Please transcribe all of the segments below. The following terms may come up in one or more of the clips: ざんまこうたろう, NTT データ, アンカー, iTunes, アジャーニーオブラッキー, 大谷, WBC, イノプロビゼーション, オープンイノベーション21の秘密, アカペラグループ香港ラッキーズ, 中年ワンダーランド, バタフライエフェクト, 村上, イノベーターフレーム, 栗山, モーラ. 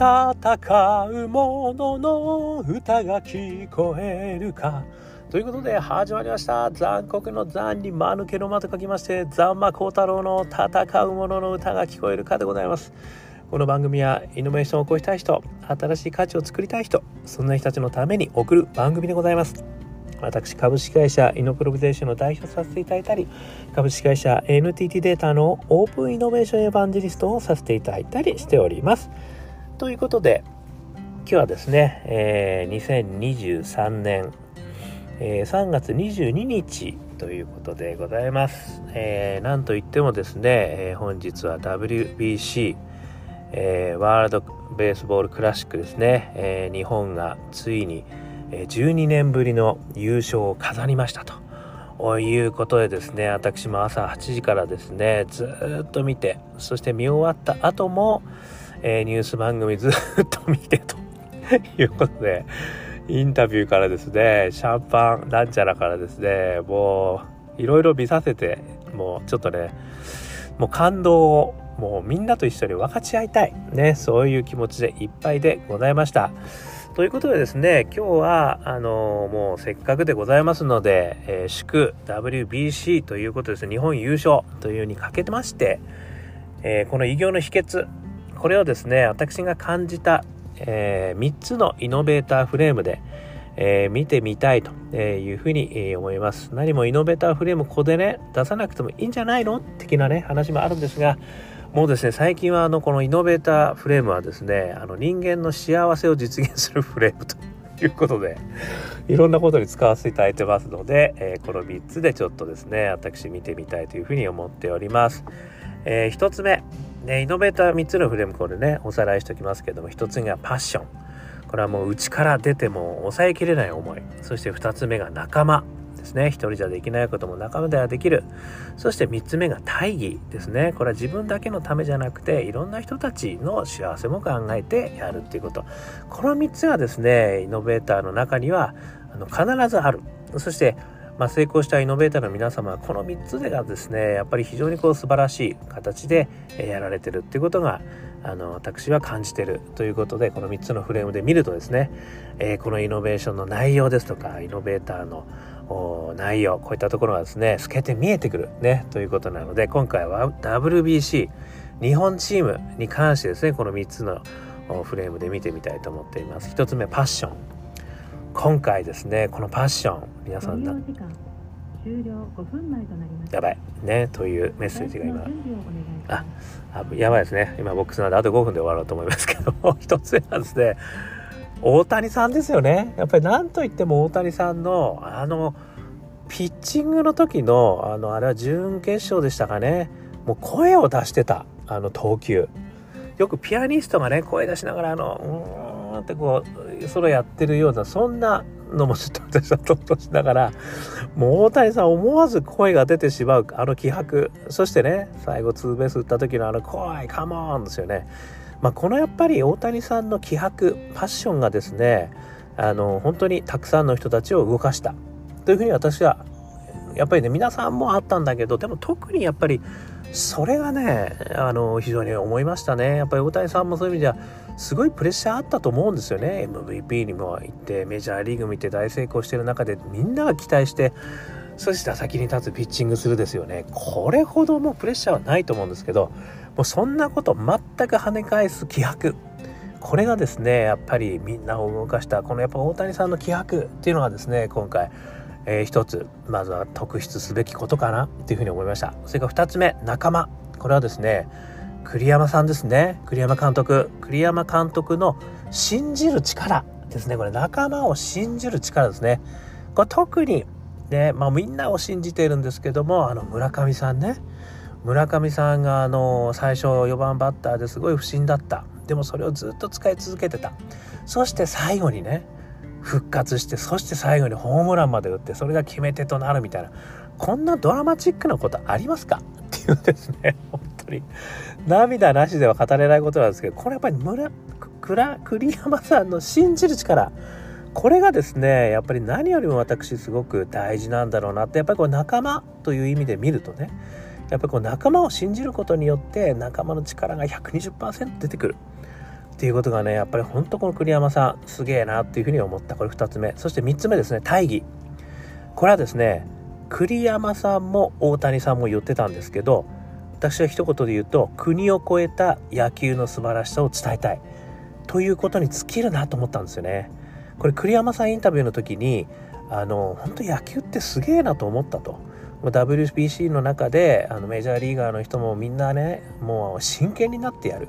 戦う者の歌が聞こえるか。ということで始まりました。残酷の残に間抜けの間と書きまして、ざんまこうたろうの戦う者の歌が聞こえるかでございます。この番組はイノベーションを起こしたい人、新しい価値を作りたい人、そんな人たちのために送る番組でございます。私、株式会社イノプロビゼーションの代表させていただいたり、株式会社 NTT データのオープンイノベーションエヴァンジリストをさせていただいたりしております。ということで今日はですね、2023年3月22日ということでございます。なんといってもですね、本日は WBC、ワールドベースボールクラシックですね、日本がついに12年ぶりの優勝を飾りましたということでですね、私も朝8時からですねずっと見て、そして見終わった後も、ニュース番組ずっと見てということで、インタビューからですね、シャンパンなんちゃらからですね、もういろいろ見させて、もうちょっとね、もう感動をもうみんなと一緒に分かち合いたいね、そういう気持ちでいっぱいでございました。ということでですね、今日はもうせっかくでございますので、祝 WBC ということですね、日本優勝というにかけまして、この偉業の秘訣、これをですね私が感じた、3つのイノベーターフレームで、見てみたいというふうに思います。何もイノベーターフレームここでね出さなくてもいいんじゃないの的なね話もあるんですが、もうですね最近はこのイノベーターフレームはですね、人間の幸せを実現するフレームということでいろんなことに使わせていただいてますので、この3つでちょっとですね私見てみたいというふうに思っております。1つ目、イノベーター3つのフレーム、これねおさらいしておきますけども、1つ目はパッション、これはもう内から出ても抑えきれない思い。そして2つ目が仲間ですね、一人じゃできないことも仲間ではできる。そして3つ目が大義ですね、これは自分だけのためじゃなくていろんな人たちの幸せも考えてやるっていうこと、この3つはですねイノベーターの中には必ずある。そして成功したイノベーターの皆様はこの3つがですねやっぱり非常に素晴らしい形でやられてるっていうことが私は感じてるということで、この3つのフレームで見るとですね、このイノベーションの内容ですとかイノベーターの内容、こういったところがですね透けて見えてくるねということなので、今回は WBC 日本チームに関してですねこの3つのフレームで見てみたいと思っています。1つ目パッション、今回ですねこのパッション、皆さんなやばいねというメッセージが今やばいですね、今ボックスなんであと5分で終わろうと思いますけども、一つ目はですね大谷さんですよね。やっぱり何といっても大谷さんのピッチングの時のあれは準決勝でしたかね、もう声を出してた投球、よくピアニストがね声出しながらってそれやってるような、そんなのもちょっと私はとっとしながら、もう大谷さん思わず声が出てしまう気迫、そしてね最後ツーベース打った時の怖いカモンですよね。このやっぱり大谷さんの気迫パッションがですね本当にたくさんの人たちを動かしたというふうに私はやっぱりね、皆さんもあったんだけど、でも特にやっぱりそれがね非常に思いましたね。やっぱり大谷さんもそういう意味ではすごいプレッシャーあったと思うんですよね。 MVP にも行ってメジャーリーグ見て大成功してる中でみんなが期待して、そして先に立つピッチングするですよね。これほどもうプレッシャーはないと思うんですけど、もうそんなこと全く跳ね返す気迫、これがですねやっぱりみんなを動かした。このやっぱ大谷さんの気迫っていうのがですね今回一つまずは特筆すべきことかなっていうふうに思いました。それから2つ目仲間、これはですね栗山さんですね、栗山監督の信じる力ですね、これ仲間を信じる力ですね。これ特にね、みんなを信じているんですけども、村上さんね、村上さんが最初4番バッターですごい不振だった、でもそれをずっと使い続けてた、そして最後にね復活して、そして最後にホームランまで打って、それが決め手となるみたいな、こんなドラマチックなことありますかっていうですね、本当に涙なしでは語れないことなんですけど、これやっぱり栗山さんの信じる力、これがですねやっぱり何よりも私すごく大事なんだろうなって、やっぱりこう仲間という意味で見るとね、やっぱりこう仲間を信じることによって仲間の力が 120% 出てくる。っていうことがね、やっぱり本当この栗山さんすげえなっていうふうに思った。これ2つ目。そして3つ目ですね、大義。これはですね、栗山さんも大谷さんも言ってたんですけど、私は一言で言うと、国を超えた野球の素晴らしさを伝えたいということに尽きるなと思ったんですよね。これ栗山さんインタビューの時に本当野球ってすげえなと思ったと。WBC の中でメジャーリーガーの人もみんなね、もう真剣になってやる、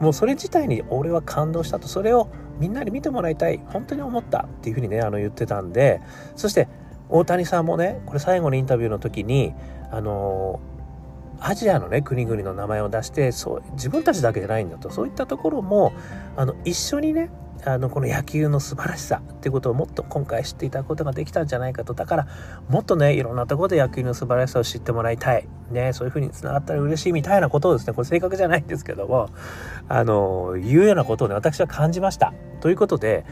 もうそれ自体に俺は感動したと、それをみんなに見てもらいたい、本当に思ったっていうふうにね言ってたんで。そして大谷さんもね、これ最後のインタビューの時にアジアのね国々の名前を出して、そう自分たちだけじゃないんだと、そういったところも一緒にねこの野球の素晴らしさっていうことをもっと今回知っていただくことができたんじゃないかと。だからもっとね、いろんなところで野球の素晴らしさを知ってもらいたいね、そういうふうにつながったら嬉しいみたいなことをですね、これ正確じゃないんですけどもいうようなことをね私は感じましたということで、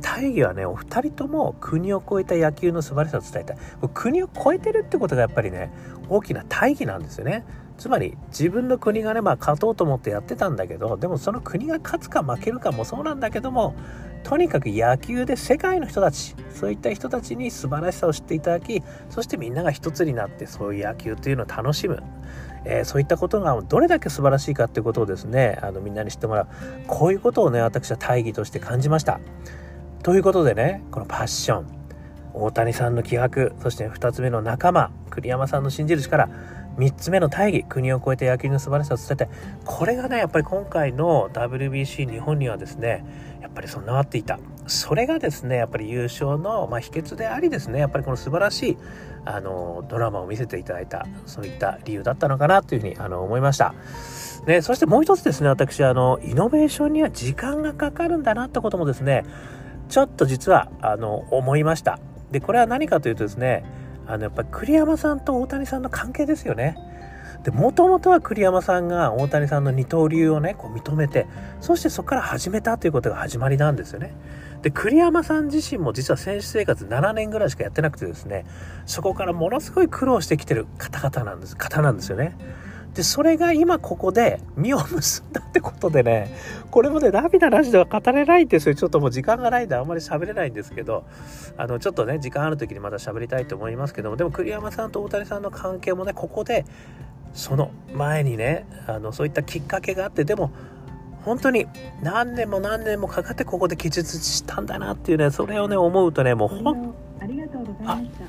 大義はね、お二人とも国を超えた野球の素晴らしさを伝えたい。国を超えてるってことがやっぱりね大きな大義なんですよね。つまり自分の国がね、勝とうと思ってやってたんだけど、でもその国が勝つか負けるかもそうなんだけども、とにかく野球で世界の人たち、そういった人たちに素晴らしさを知っていただき、そしてみんなが一つになってそういう野球というのを楽しむ、そういったことがどれだけ素晴らしいかということをですねみんなに知ってもらう、こういうことをね私は大義として感じましたということでね、このパッション、大谷さんの気迫、そして2つ目の仲間、栗山さんの信じる力、3つ目の大義、国を超えて野球の素晴らしさを伝えて、これがねやっぱり今回の WBC 日本にはですねやっぱり備わっていた。それがですねやっぱり優勝の、秘訣でありですね、やっぱりこの素晴らしいドラマを見せていただいた、そういった理由だったのかなというふうに思いましたね。そしてもう一つですね、私イノベーションには時間がかかるんだなってこともですねちょっと実は思いました。でこれは何かというとですね、やっぱり栗山さんと大谷さんの関係ですよね。で元々は栗山さんが大谷さんの二刀流をねこう認めて、そしてそこから始めたということが始まりなんですよね。で栗山さん自身も実は選手生活7年ぐらいしかやってなくてですね、そこからものすごい苦労してきてる方なんですよね。でそれが今ここで実を結んだってことでね、これもね涙なしでは語れないんですよ。ちょっともう時間がないんであんまり喋れないんですけど、ちょっとね時間ある時にまた喋りたいと思いますけども、でも栗山さんと大谷さんの関係もね、ここでその前にねそういったきっかけがあって、でも本当に何年も何年もかかってここで結実したんだなっていうね、それをね思うとね、もうありがとうございました。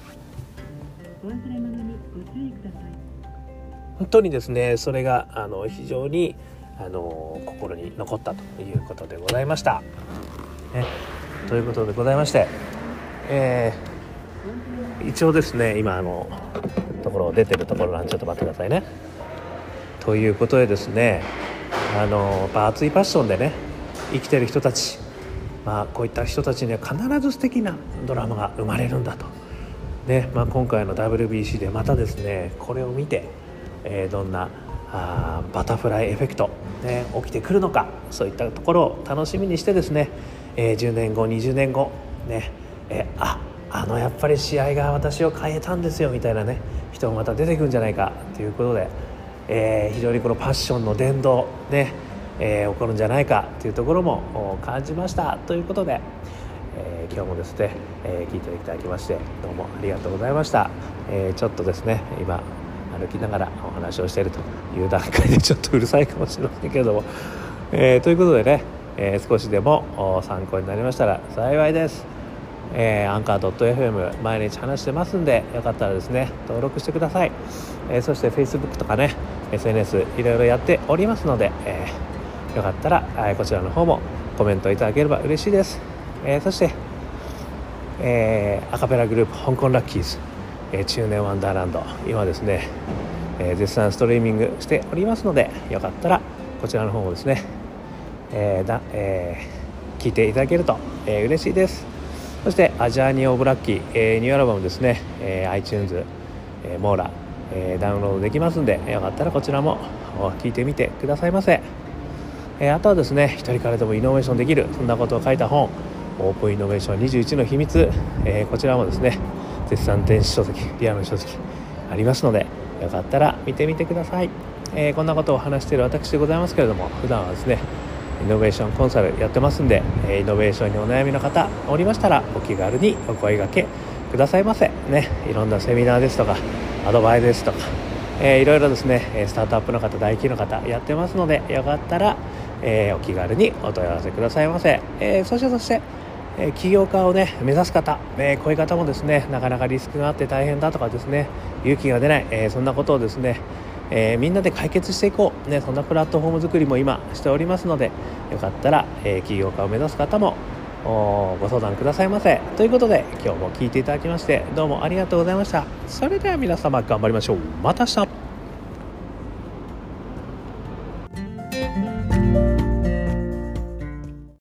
お忘れ物にご注意ください。本当にですね、それが非常に心に残ったということでございました、ね、ということでございまして、一応ですね今ところ出てるところなんでちょっと待ってくださいね。ということでですね、熱いパッションでね生きてる人たち、こういった人たちには必ず素敵なドラマが生まれるんだと、ね、今回の WBC でまたですねこれを見てどんなバタフライエフェクト、ね、起きてくるのか、そういったところを楽しみにしてですね、10年後20年後、ね、やっぱり試合が私を変えたんですよみたいなね人もまた出てくるんじゃないかということで、非常にこのパッションの伝導ね、起こるんじゃないかというところも感じましたということで、今日もですね、聞いていただきましてどうもありがとうございました、ちょっとですね今歩きながらお話をしているという段階でちょっとうるさいかもしれませんけれども、ということでね、少しでも参考になりましたら幸いです、アンカー .fm 毎日話してますんで、よかったらですね登録してください、そして Facebook とかね SNS いろいろやっておりますので、よかったらこちらの方もコメントいただければ嬉しいです、そして、アカペラグループ香港ラッキーズ中年ワンダーランド今ですね、絶賛ストリーミングしておりますので、よかったらこちらの方もですね、聞いていただけると、嬉しいです。そしてアジャーニーオブラッキー、ニューアルバムですね、iTunes、モーラ、ダウンロードできますので、よかったらこちらも聞いてみてくださいませ、あとはですね一人からでもイノベーションできる、そんなことを書いた本オープンイノベーション21の秘密、こちらもですね絶賛電子書籍、リアルの書籍ありますので、よかったら見てみてください、こんなことを話している私でございますけれども、普段はですねイノベーションコンサルやってますんで、イノベーションにお悩みの方おりましたらお気軽にお声掛けくださいませね。いろんなセミナーですとかアドバイスですとか、いろいろですね、スタートアップの方、大企業の方やってますので、よかったら、お気軽にお問い合わせくださいませ。そして、起業家をね、目指す方、こういう方もですね、なかなかリスクがあって大変だとかですね、勇気が出ない、そんなことをですね、みんなで解決していこう、そんなプラットフォーム作りも今しておりますので、よかったら、起業家を目指す方もご相談くださいませ。ということで、今日も聞いていただきましてどうもありがとうございました。それでは皆様頑張りましょう。また明日。